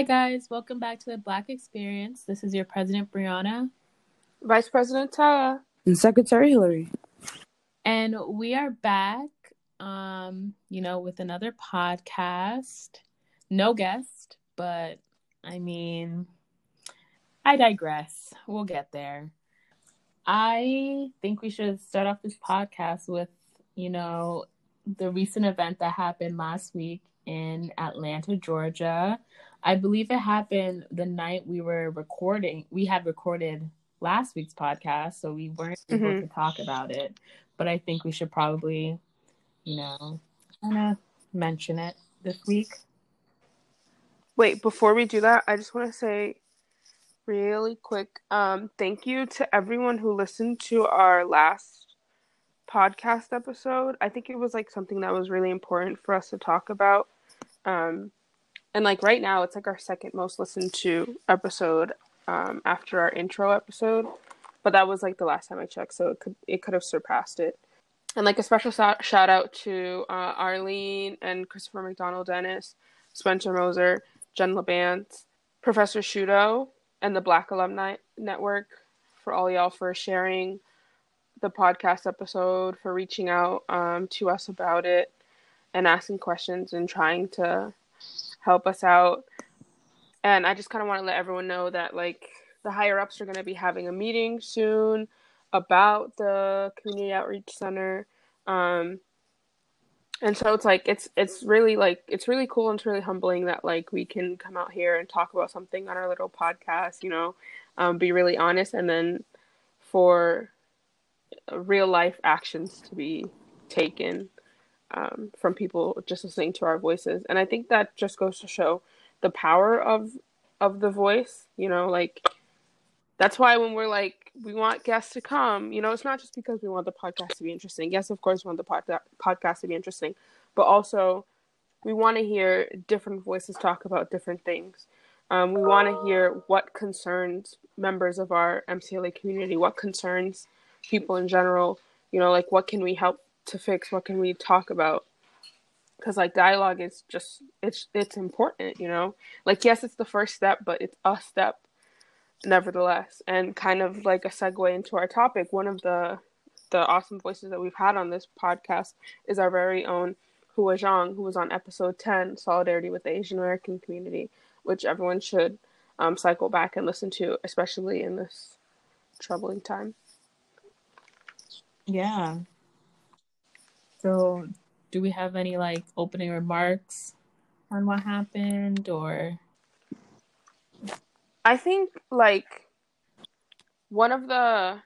Hi, guys. Welcome back to the Black Experience. This is your President, Brianna. Vice President, Tara. And Secretary, Hillary. And we are back, with another podcast. No guest, but, I digress. We'll get there. I think we should start off this podcast with, the recent event that happened last week in Atlanta, Georgia. I believe it happened the night we were recording. We had recorded last week's podcast, so we weren't able to talk about it. But I think we should probably, mention it this week. Wait, before we do that, I just want to say really quick, thank you to everyone who listened to our last podcast episode. I think it was something that was really important for us to talk about. And right now, it's our second most listened to episode after our intro episode. But that was the last time I checked, so it could have surpassed it. And a special shout out to Arlene and Christopher McDonald-Dennis, Spencer Moser, Jen LeBant, Professor Shudo, and the Black Alumni Network for all y'all for sharing the podcast episode, for reaching out to us about it and asking questions and trying to help us out. And I just kind of want to let everyone know that the higher ups are going to be having a meeting soon about the community outreach center, and so it's really cool and it's really humbling that we can come out here and talk about something on our little podcast, be really honest, and then for real life actions to be taken from people just listening to our voices. And I think that just goes to show the power of the voice, that's why when we're we want guests to come, it's not just because we want the podcast to be interesting. Yes, of course we want the podcast to be interesting, but also we want to hear different voices talk about different things. We want to hear what concerns members of our MCLA community, what concerns people in general, what can we help to fix, what can we talk about, because dialogue is just it's important, yes, it's the first step, but it's a step nevertheless. And kind of a segue into our topic, one of the awesome voices that we've had on this podcast is our very own Hua Zhang, who was on episode 10, Solidarity with the Asian American Community, which everyone should cycle back and listen to, especially in this troubling time. Yeah. So do we have any opening remarks on what happened? Or I think one of the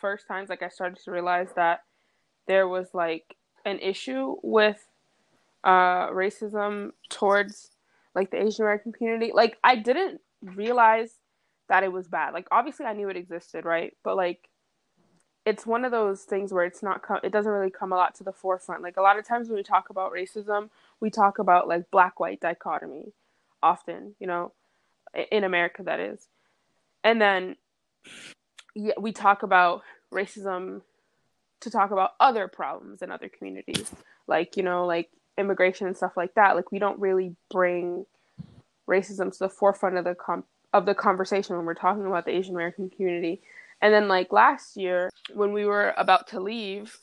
first times I started to realize that there was an issue with racism towards the Asian American community. I didn't realize that it was bad. Obviously I knew it existed, right? But it's one of those things where it's not it doesn't really come a lot to the forefront. A lot of times when we talk about racism, we talk about black-white dichotomy often, in America, that is. And then we talk about racism to talk about other problems in other communities, immigration and stuff like that. We don't really bring racism to the forefront of the conversation when we're talking about the Asian American community. And then, last year, when we were about to leave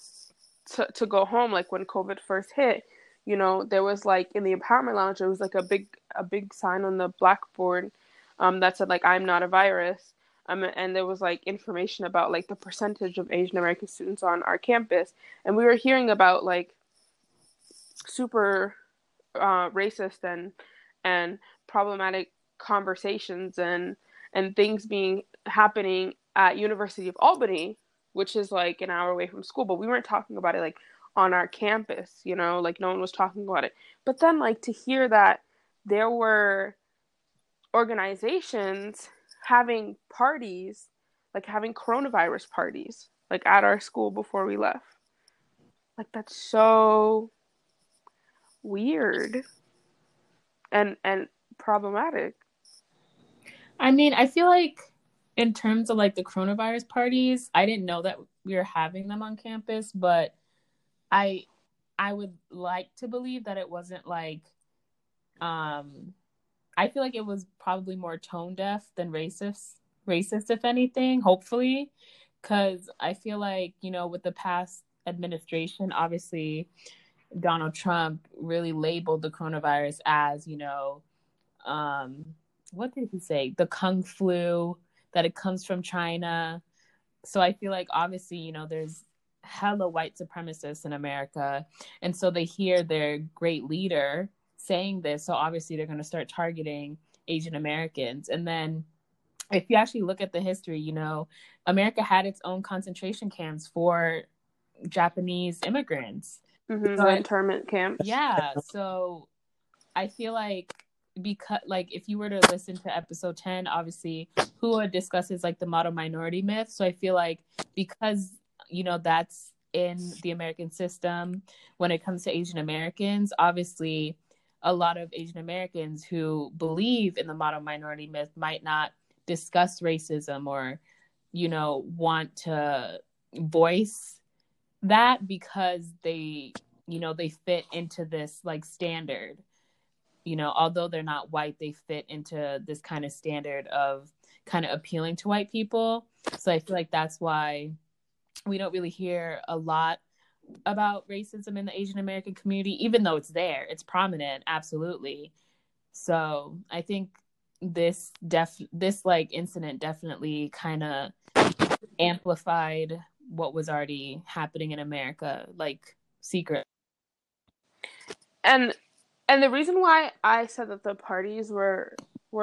to go home, when COVID first hit, there was, in the empowerment lounge, there was, a big sign on the blackboard that said, I'm not a virus. And there was, information about, the percentage of Asian American students on our campus. And we were hearing about, super racist and problematic conversations and things happening at University of Albany, which is an hour away from school, but we weren't talking about it on our campus, no one was talking about it. But then to hear that there were organizations having parties, having coronavirus parties, at our school before we left, that's so weird and problematic. I feel in terms of the coronavirus parties, I didn't know that we were having them on campus, but I would like to believe that it wasn't I feel like it was probably more tone deaf than racist, if anything, hopefully, because I feel like, you know, with the past administration, obviously, Donald Trump really labeled the coronavirus as, you know, what did he say? The Kung Flu, that it comes from China. So I feel like, obviously, you know, there's hella white supremacists in America. And so they hear their great leader saying this. So obviously they're going to start targeting Asian Americans. And then if you actually look at the history, you know, America had its own concentration camps for Japanese immigrants. Mm-hmm, so internment camps. Yeah. So I feel like, because like if you were to listen to episode 10, obviously Hua discusses like the model minority myth. So I feel like because, you know, that's in the American system when it comes to Asian Americans, obviously a lot of Asian Americans who believe in the model minority myth might not discuss racism or, you know, want to voice that because they, you know, they fit into this like standard, you know, although they're not white, they fit into this kind of standard of kind of appealing to white people. So I feel like that's why we don't really hear a lot about racism in the Asian American community, even though it's there, it's prominent, absolutely. So I think this like incident definitely kind of amplified what was already happening in America, like secret. And the reason why I said that the parties were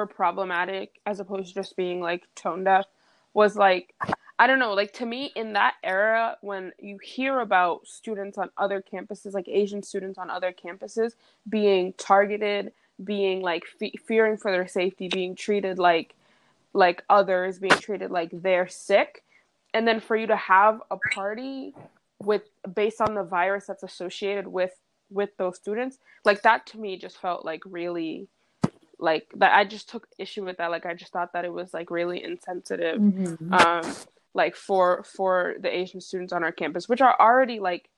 problematic as opposed to just being like tone deaf was like, I don't know, like to me in that era when you hear about students on other campuses, like Asian students on other campuses being targeted, being like fearing for their safety, being treated like others, being treated like they're sick. And then for you to have a party with based on the virus that's associated with those students, like that to me just felt like really like that. I just took issue with that. Like I just thought that it was like really insensitive. Mm-hmm. Like for the Asian students on our campus, which are already like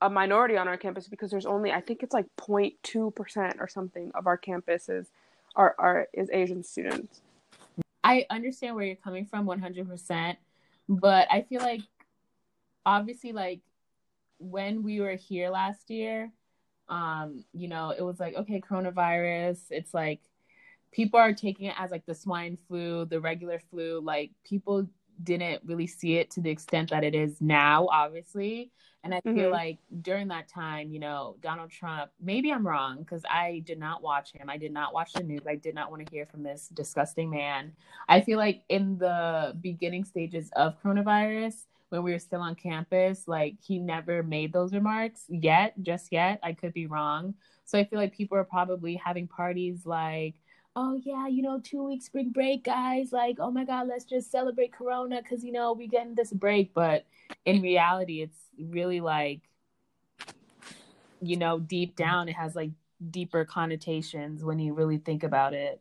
a minority on our campus because there's only, I think it's like 0.2% or something of our campuses is Asian students. I understand where you're coming from 100%, but I feel like obviously like when we were here last year, you know, it was like, okay, coronavirus, it's like people are taking it as like the swine flu, the regular flu, like people didn't really see it to the extent that it is now, obviously. And I feel mm-hmm. like during that time, you know, Donald Trump, maybe I'm wrong because I did not watch him. I did not watch the news. I did not want to hear from this disgusting man. I feel like in the beginning stages of coronavirus, when we were still on campus, like he never made those remarks just yet. I could be wrong. So I feel like people are probably having parties like, oh yeah, you know, 2 weeks spring break, guys. Like, oh my God, let's just celebrate Corona because, you know, we getting this break. But in reality, it's really like, you know, deep down, it has like deeper connotations when you really think about it.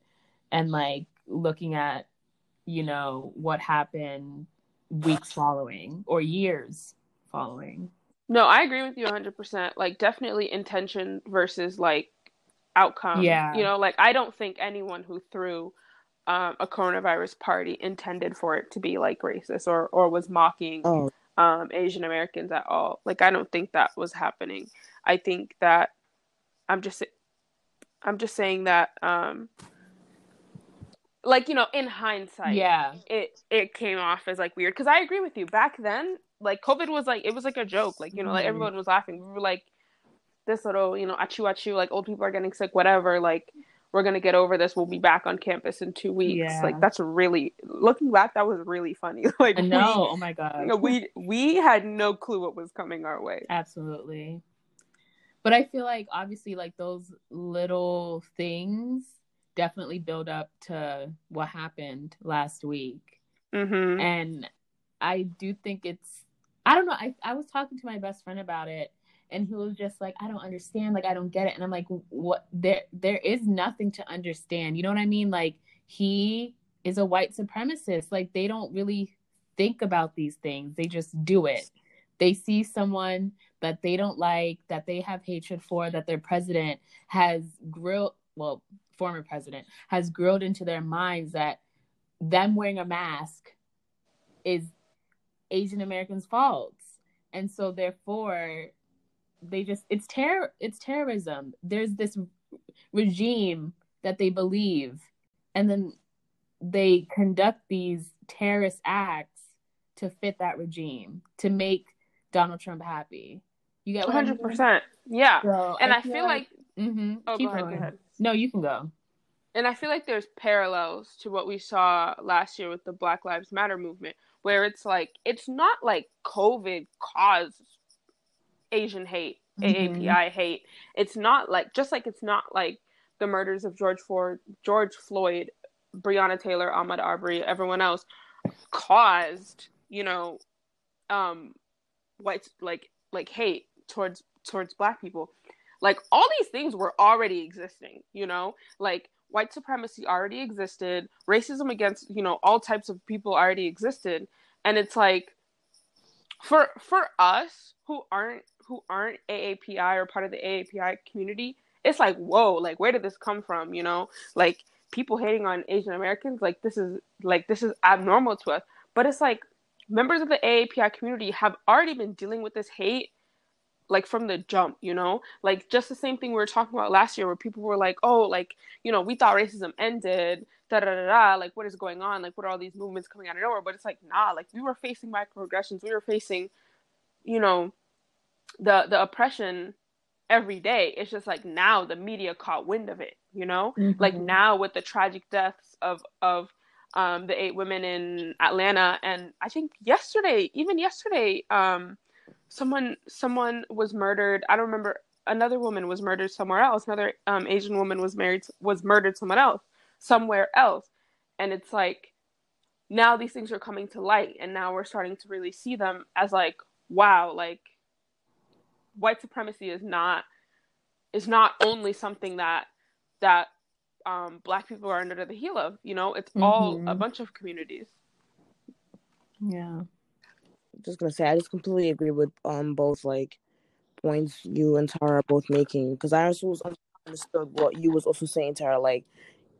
And like looking at, you know, what happened weeks following or years following. No, I agree with you 100%. Like definitely intention versus like outcome. Yeah, you know, like I don't think anyone who threw a coronavirus party intended for it to be like racist or was mocking Asian Americans at all. Like I don't think that was happening. I think that I'm just saying that like, you know, in hindsight, yeah, it came off as like weird because I agree with you. Back then, like COVID was like, it was like a joke, like, you know, like everyone was laughing. We were like, this little, you know, achu, like old people are getting sick, whatever, like we're gonna get over this, we'll be back on campus in 2 weeks. Yeah. Like that's really, looking back, that was really funny. Like I know, oh my God, you know, we had no clue what was coming our way. Absolutely. But I feel like obviously like those little things definitely build up to what happened last week. Mm-hmm. And I do think it's, I don't know, I was talking to my best friend about it and he was just like, I don't understand. Like, I don't get it. And I'm like, what? There is nothing to understand. You know what I mean? Like, he is a white supremacist. Like, they don't really think about these things. They just do it. They see someone that they don't like, that they have hatred for, that their president has grilled, well, former president, has drilled into their minds that them wearing a mask is Asian Americans' fault. And so therefore, they just, it's terrorism. There's this regime that they believe, and then they conduct these terrorist acts to fit that regime, to make Donald Trump happy. You get 100%. Yeah. So, and I feel like oh, go ahead. No, you can go. And I feel like there's parallels to what we saw last year with the Black Lives Matter movement, where it's like, it's not like COVID caused Asian hate, AAPI hate. It's not like, just like it's not like the murders of George Floyd, Breonna Taylor, Ahmaud Arbery, everyone else caused, you know, whites, like hate towards Black people. Like, all these things were already existing, you know? Like, white supremacy already existed. Racism against, you know, all types of people already existed. And it's like, for us who aren't AAPI or part of the AAPI community, it's like, whoa, like, where did this come from, you know? Like, people hating on Asian Americans, like, this is abnormal to us. But it's like, members of the AAPI community have already been dealing with this hate, like, from the jump, you know? Like, just the same thing we were talking about last year, where people were like, oh, like, you know, we thought racism ended, da-da-da-da, like, what is going on? Like, what are all these movements coming out of nowhere? But it's like, nah, like, we were facing microaggressions. We were facing, you know, the oppression every day. It's just like, now the media caught wind of it, you know? Mm-hmm. Like, now with the tragic deaths of the 8 women in Atlanta, and I think yesterday, someone was murdered. I don't remember. Another woman was murdered somewhere else. Another Asian woman was murdered somewhere else. And it's like, now these things are coming to light, and now we're starting to really see them as like, wow, like, white supremacy is not only something that Black people are under the heel of, you know? It's all a bunch of communities. Yeah. Just gonna say, I just completely agree with both like points you and Tara are both making, because I also understood what you was also saying, Tara. Like,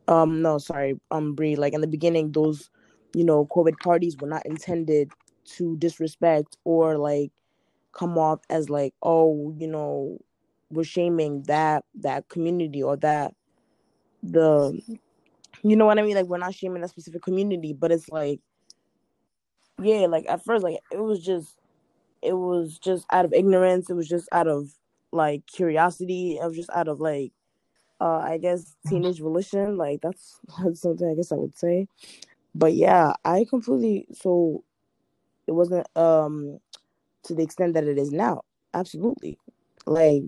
Bree. Like, in the beginning, those, you know, COVID parties were not intended to disrespect or like come off as like, oh, you know, we're shaming that community or that the, you know what I mean? Like, we're not shaming that specific community, but it's like, yeah, like, at first, like, it was just out of ignorance. It was just out of, like, curiosity. It was just out of, like, I guess, teenage volition. Like, that's something I guess I would say. But, yeah, I completely, so it wasn't to the extent that it is now. Absolutely. Like,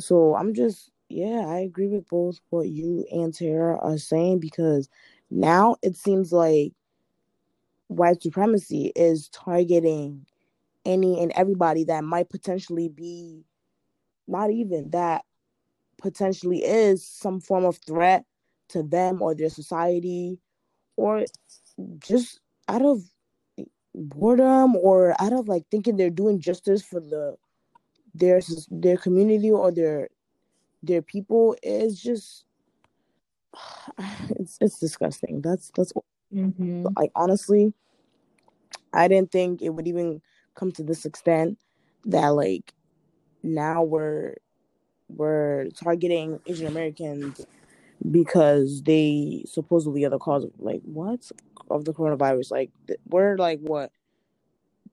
so I'm just, yeah, I agree with both what you and Tara are saying, because now it seems like white supremacy is targeting any and everybody that might potentially be, not even that, potentially is some form of threat to them or their society, or just out of boredom or out of like thinking they're doing justice for their community or their people. Is just it's disgusting. That's like, honestly, I didn't think it would even come to this extent that, like, now we're targeting Asian Americans because they supposedly are the cause of, like, what? Of the coronavirus. Like, we're, like, what?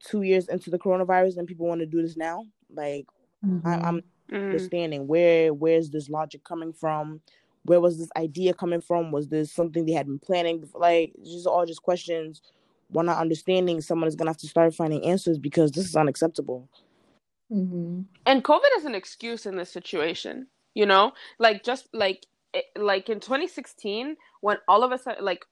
2 years into the coronavirus and people want to do this now? Like, I'm understanding. Where's this logic coming from? Where was this idea coming from? Was this something they had been planning before? Like, just all just questions. We're not understanding. Someone is going to have to start finding answers, because this is unacceptable. Mm-hmm. And COVID is an excuse in this situation, you know? Like, just, like, it, like, in 2016, when all of a sudden, like,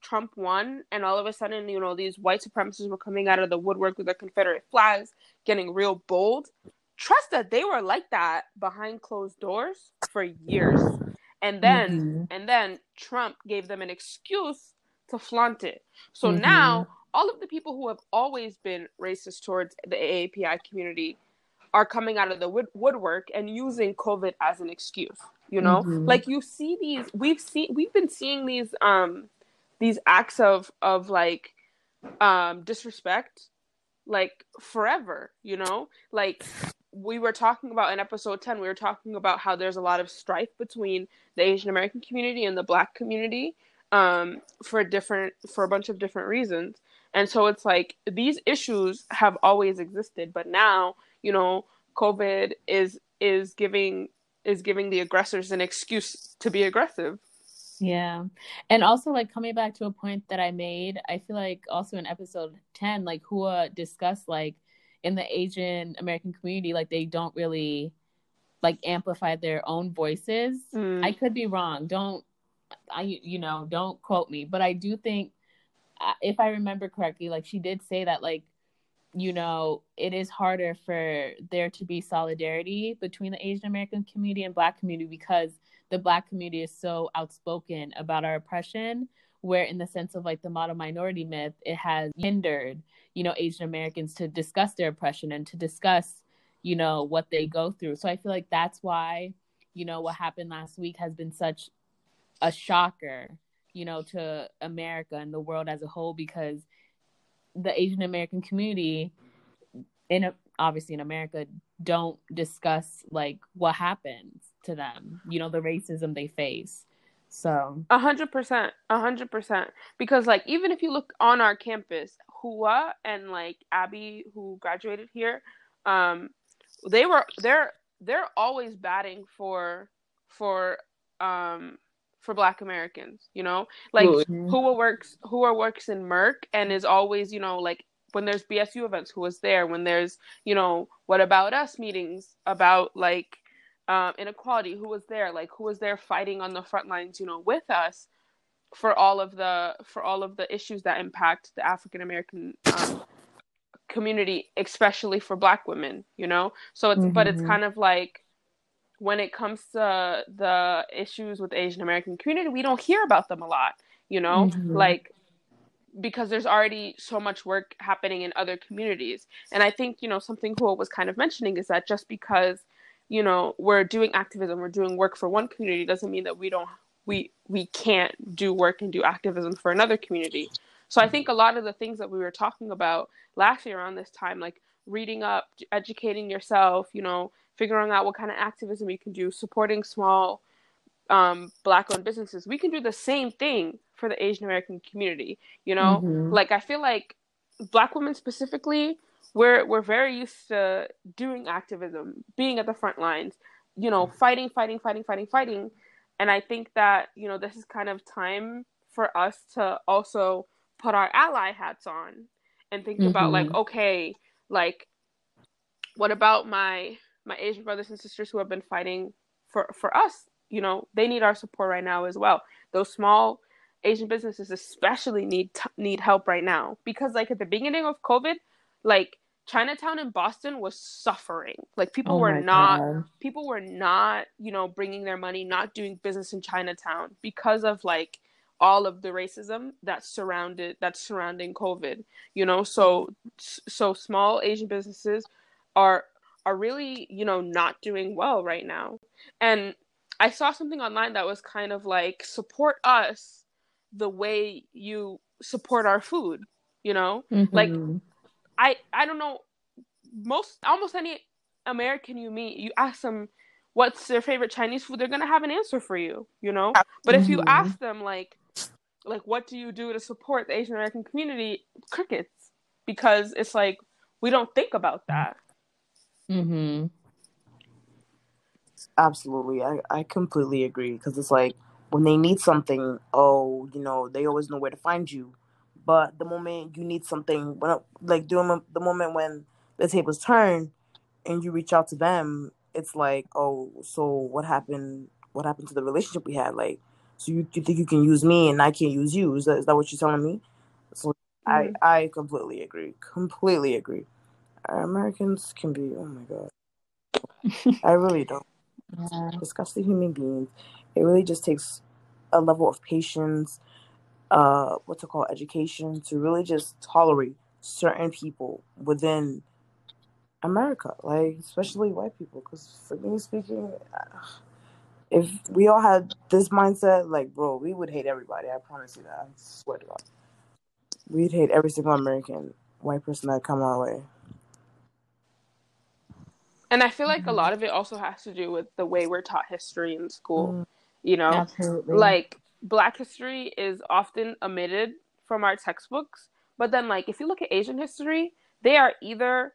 Trump won, and all of a sudden, you know, these white supremacists were coming out of the woodwork with their Confederate flags, getting real bold. Trust that they were like that behind closed doors for years. And then Trump gave them an excuse to flaunt it. So now all of the people who have always been racist towards the AAPI community are coming out of the woodwork and using COVID as an excuse, you know? Mm-hmm. Like, you see these, we've been seeing these acts of like, disrespect, like, forever, you know? Like, we were talking about in episode 10, we were talking about how there's a lot of strife between the Asian American community and the Black community, for a bunch of different reasons. And so it's like, these issues have always existed, but now, you know, COVID is giving the aggressors an excuse to be aggressive. Yeah. And also, like, coming back to a point that I made, I feel like also in episode 10, like, Hua discussed, like, in the Asian American community, like, they don't really, like, amplify their own voices. Mm. I could be wrong. Don't quote me, but I do think, if I remember correctly, like, she did say that, like, you know, it is harder for there to be solidarity between the Asian American community and Black community because the Black community is so outspoken about our oppression, where in the sense of, like, the model minority myth, it has hindered, you know, Asian Americans to discuss their oppression and to discuss, you know, what they go through. So I feel like that's why, you know, what happened last week has been such a shocker, you know, to America and the world as a whole, because the Asian American community, obviously in America, don't discuss, like, what happens to them, you know, the racism they face. So 100%, because, like, even if you look on our campus, Hua and, like, Abby, who graduated here, they're always batting for Black Americans, you know? Like, mm-hmm. Hua works in Merck and is always, you know, like, when there's BSU events, Hua's there. When there's, you know, What About Us meetings about, like, inequality, Hua's there. Like, Hua's there fighting on the front lines, you know, with us for all of the issues that impact the African American community, especially for Black women, you know? So it's, mm-hmm. but it's kind of like, when it comes to the issues with the Asian American community, we don't hear about them a lot, you know, mm-hmm. like, because there's already so much work happening in other communities. And I think, you know, something Hua was kind of mentioning is that just because, you know, we're doing activism, we're doing work for one community, doesn't mean that we can't do work and do activism for another community. So I think a lot of the things that we were talking about last year around this time, like reading up, educating yourself, you know, figuring out what kind of activism you can do, supporting small Black-owned businesses. We can do the same thing for the Asian American community, you know? Mm-hmm. Like, I feel like Black women specifically, we're very used to doing activism, being at the front lines, you know, fighting. And I think that, you know, this is kind of time for us to also put our ally hats on and think mm-hmm. about, like, okay, like, what about my Asian brothers and sisters who have been fighting for us? You know, they need our support right now as well. Those small Asian businesses especially need help right now, because, like, at the beginning of COVID, like, Chinatown in Boston was suffering. Like, people were not, you know, bringing their money, not doing business in Chinatown because of, like, all of the racism that's surrounding COVID, you know? So small Asian businesses are really, you know, not doing well right now. And I saw something online that was kind of like, support us the way you support our food, you know? Mm-hmm. Like, I don't know, almost any American you meet, you ask them what's their favorite Chinese food, they're going to have an answer for you, you know? But mm-hmm. if you ask them, like, what do you do to support the Asian American community? Crickets. Because it's like, we don't think about that. Mm-hmm. Absolutely. I completely agree, because it's like, when they need something, oh, you know, they always know where to find you. But the moment you need something, the moment when the tables turn and you reach out to them, it's like, oh, so what happened? What happened to the relationship we had? Like, so you think you can use me and I can't use you? Is that what you're telling me? So mm-hmm. I completely agree. Completely agree. Americans can be, oh my God. I really don't. Yeah. Disgusting human beings. It really just takes a level of patience, education, to really just tolerate certain people within America, like, especially white people, because for me speaking, if we all had this mindset, like, bro, we would hate everybody. I promise you that. I swear to God. We'd hate every single American white person that come our way. And I feel like a lot of it also has to do with the way we're taught history in school, you know? Absolutely. Like, Black history is often omitted from our textbooks, but then, like, if you look at Asian history, they are either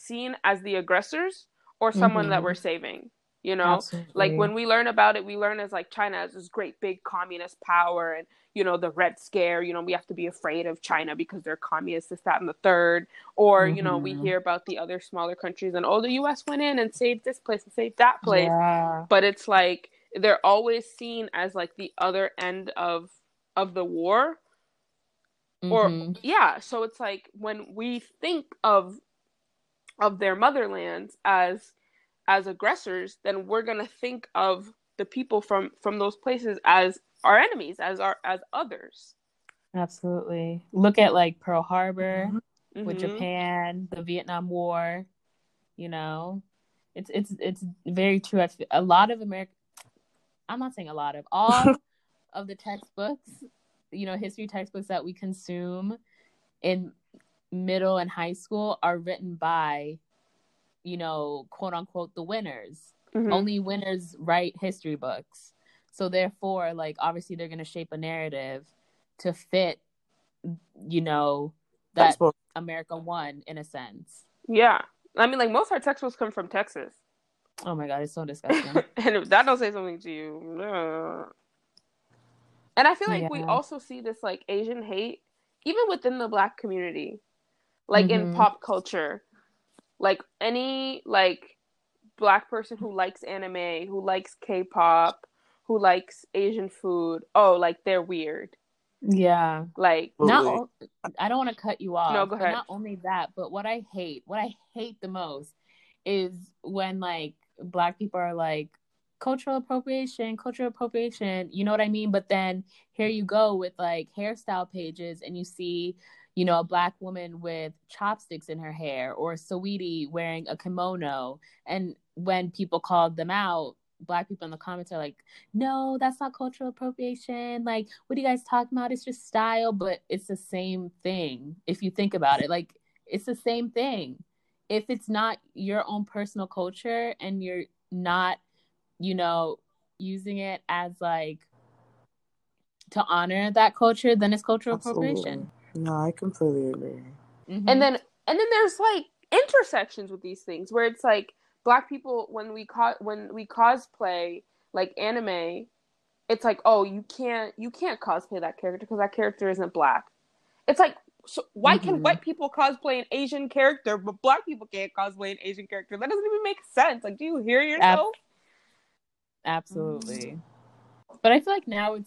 seen as the aggressors or someone that we're saving, you know? Absolutely. Like, when we learn about it, we learn as, like, China as this great big communist power and, you know, the Red Scare, you know, we have to be afraid of China because they're communists, this, that, and the third. Or, you know, we hear about the other smaller countries and, oh, the U.S. went in and saved this place and saved that place. Yeah. But it's, like, they're always seen as, like, the other end of the war. Or, yeah, so it's, like, when we think of their motherlands as aggressors, then we're going to think of the people from those places as our enemies, as others. Absolutely. Look at, like, Pearl Harbor with Japan, the Vietnam War, you know. It's very true. A lot of I'm not saying a lot of, all of the textbooks, you know, history textbooks that we consume in middle and high school are written by, you know, quote unquote, the winners. Only winners write history books. So therefore, like, obviously they're going to shape a narrative to fit, you know, that textbook. America won in a sense. Yeah. I mean, like, most of our textbooks come from Texas. Oh my God, it's so disgusting. And if that don't say something to you. And I feel like we also see this, like, Asian hate, even within the Black community, like, in pop culture. Like, any, like, Black person who likes anime, who likes K-pop, who likes Asian food, oh, like, they're weird. Yeah. Like, I don't want to cut you off. No, go ahead. Not only that, but what I hate the most is when, like, Black people are like, cultural appropriation, you know what I mean? But then here you go with, like, hairstyle pages and you see, you know, a Black woman with chopsticks in her hair or Saweetie wearing a kimono. And when people called them out, Black people in the comments are like, no, that's not cultural appropriation. Like, what are you guys talking about? It's just style. But it's the same thing. If you think about it, like, it's the same thing. If it's not your own personal culture and you're not, you know, using it as, like, to honor that culture, then it's cultural appropriation. No, I completely agree. And then there's, like, intersections with these things where it's like Black people, when we cosplay, like, anime, it's like, oh, you can't cosplay that character because that character isn't Black. It's like, so why can white people cosplay an Asian character but Black people can't cosplay an Asian character? That doesn't even make sense. Like, do you hear yourself? Absolutely. But I feel like now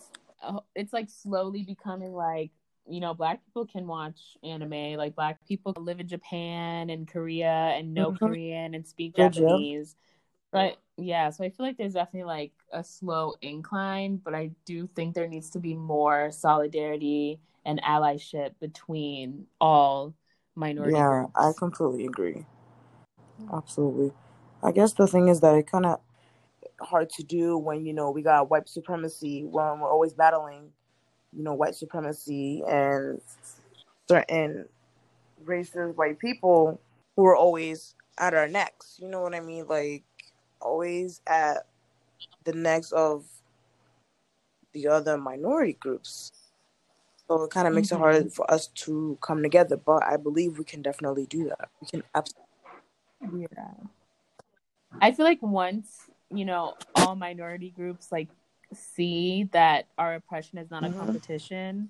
it's like slowly becoming, like, you know, Black people can watch anime, like, Black people live in Japan and Korea and know Korean and speak Japanese. But yeah, so I feel like there's definitely, like, a slow incline, but I do think there needs to be more solidarity and allyship between all minority groups. I completely agree. Absolutely. I guess the thing is that it kind of hard to do when, you know, we got white supremacy, when we're always battling, you know, white supremacy and certain racist white people who are always at our necks, you know what I mean? Like, always at the necks of the other minority groups. So it kind of makes it hard for us to come together, but I believe we can definitely do that. We can absolutely. Yeah. I feel like once, you know, all minority groups, like, see that our oppression is not a competition,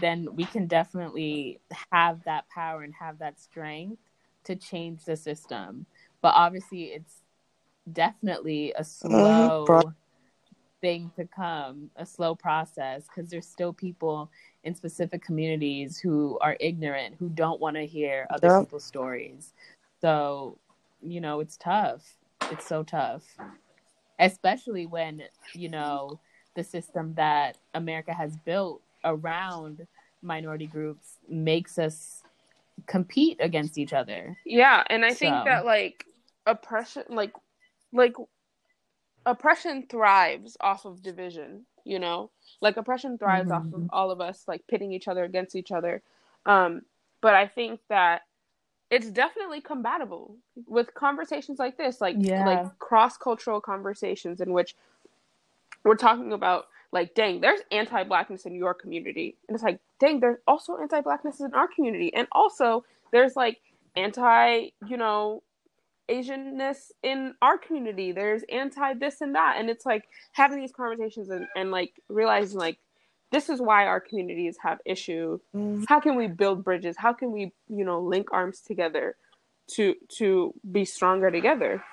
then we can definitely have that power and have that strength to change the system. But obviously it's definitely a slow thing to come, a slow process, because there's still people in specific communities who are ignorant, who don't want to hear other people's stories. So, you know, it's tough. It's so tough. Especially when, you know, the system that America has built around minority groups makes us compete against each other. Yeah, and I think that oppression thrives off of division, you know? Like, oppression thrives off of all of us, like, pitting each other against each other. But I think that it's definitely compatible with conversations like this, like cross-cultural conversations in which we're talking about, like, dang, there's anti-Blackness in your community. And it's like, dang, there's also anti-Blackness in our community. And also, there's, like, Asianness in our community. There's anti this and that. And it's like having these conversations and like realizing like this is why our communities have issue. How can we build bridges? How can we, you know, link arms together to be stronger together?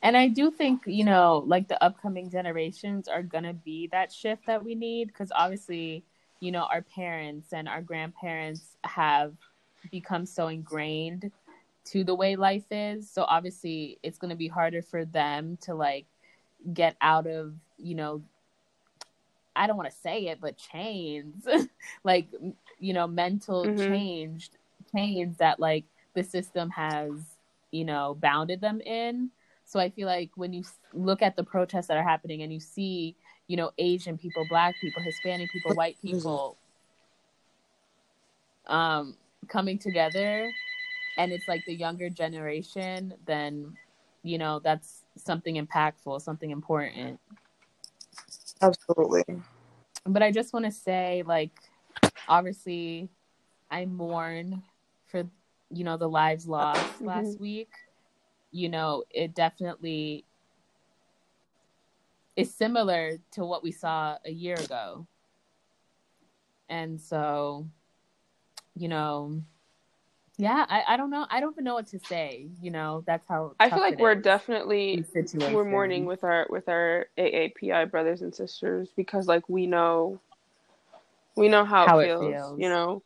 And I do think, you know, like the upcoming generations are gonna be that shift that we need, because obviously, you know, our parents and our grandparents have become so ingrained to the way life is. So obviously it's going to be harder for them to like get out of, you know, I don't want to say it, but chains, like, you know, mental chains that like the system has, you know, bounded them in. So I feel like when you look at the protests that are happening and you see, you know, Asian people, Black people, Hispanic people, white people coming together, and it's like the younger generation, then, you know, that's something impactful, something important. Absolutely. But I just want to say, like, obviously, I mourn for, you know, the lives lost last week. You know, it definitely is similar to what we saw a year ago. And so, you know... Yeah, I don't know. I don't even know what to say. You know, that's how I feel like we're mourning with our AAPI brothers and sisters, because like we know how it feels, you know.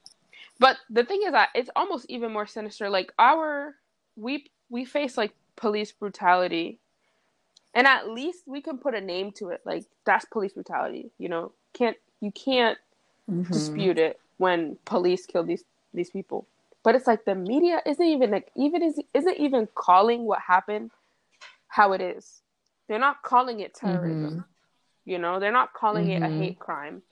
But the thing is, it's almost even more sinister. Like we face like police brutality, and at least we can put a name to it. Like that's police brutality, you know. You can't dispute it when police kill these people. But it's like the media isn't even calling what happened how it is. They're not calling it terrorism. You know, they're not calling it a hate crime.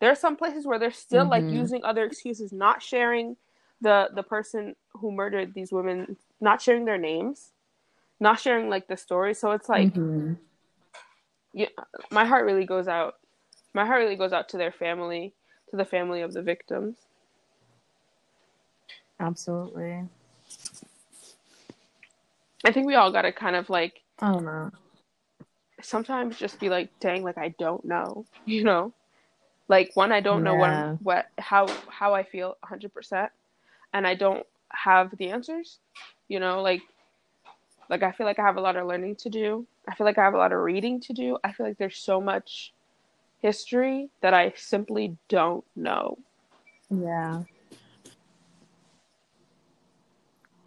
There are some places where they're still like using other excuses, not sharing the person who murdered these women, not sharing their names, not sharing like the story. So it's like, yeah, my heart really goes out. My heart really goes out to their family, to the family of the victims. Absolutely. I think we all gotta kind of like, I don't know, sometimes just be like, dang, like I don't know, you know, like one, I don't know how I feel 100%, and I don't have the answers, you know, like I feel like I have a lot of learning to do. I feel like I have a lot of reading to do. I feel like there's so much history that I simply don't know. Yeah.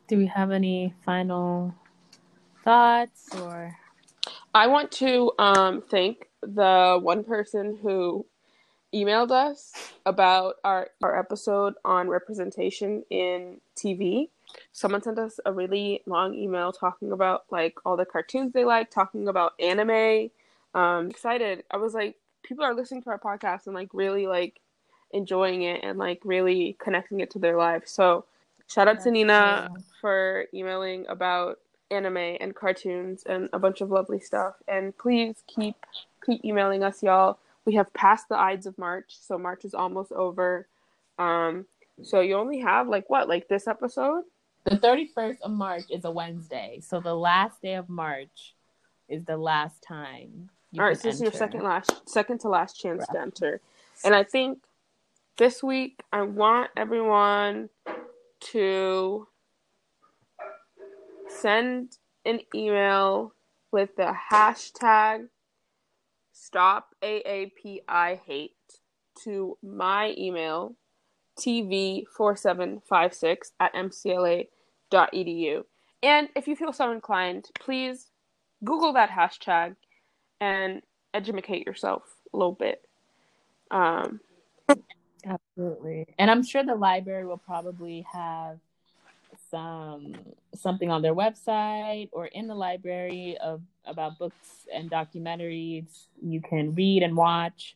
Do we have any final thoughts or? I want to thank the one person who emailed us about our episode on representation in TV. Someone sent us a really long email talking about like all the cartoons they like, talking about anime. Excited. I was like, people are listening to our podcast and like really like enjoying it and like really connecting it to their lives. So shout out to Nina for emailing about anime and cartoons and a bunch of lovely stuff. And please keep emailing us, y'all. We have passed the Ides of March, so March is almost over. So you only have like what, like this episode? The 31st of March is a Wednesday, so the last day of March is the last time. All right, so this is your second to last chance to enter. And I think this week I want everyone to send an email with the hashtag #StopAAPIHate to my email tv4756@mcla.edu. And if you feel so inclined, please Google that hashtag and educate yourself a little bit. Absolutely. And I'm sure the library will probably have something on their website or in the library about books and documentaries you can read and watch.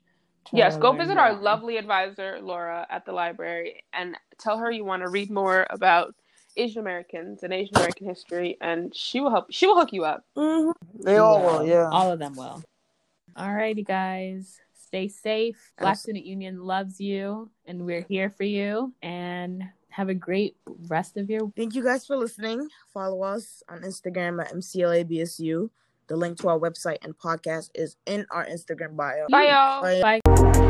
Yes, go visit our lovely advisor, Laura, at the library and tell her you want to read more about Asian Americans and Asian American history, and she will help. She will hook you up. Mm-hmm. They all will, yeah. All of them will. All righty, guys. Stay safe. Black Student Union loves you, and we're here for you. And have a great rest of your week. Thank you guys for listening. Follow us on Instagram at MCLA BSU. The link to our website and podcast is in our Instagram bio. Bye, y'all. Bye. Bye.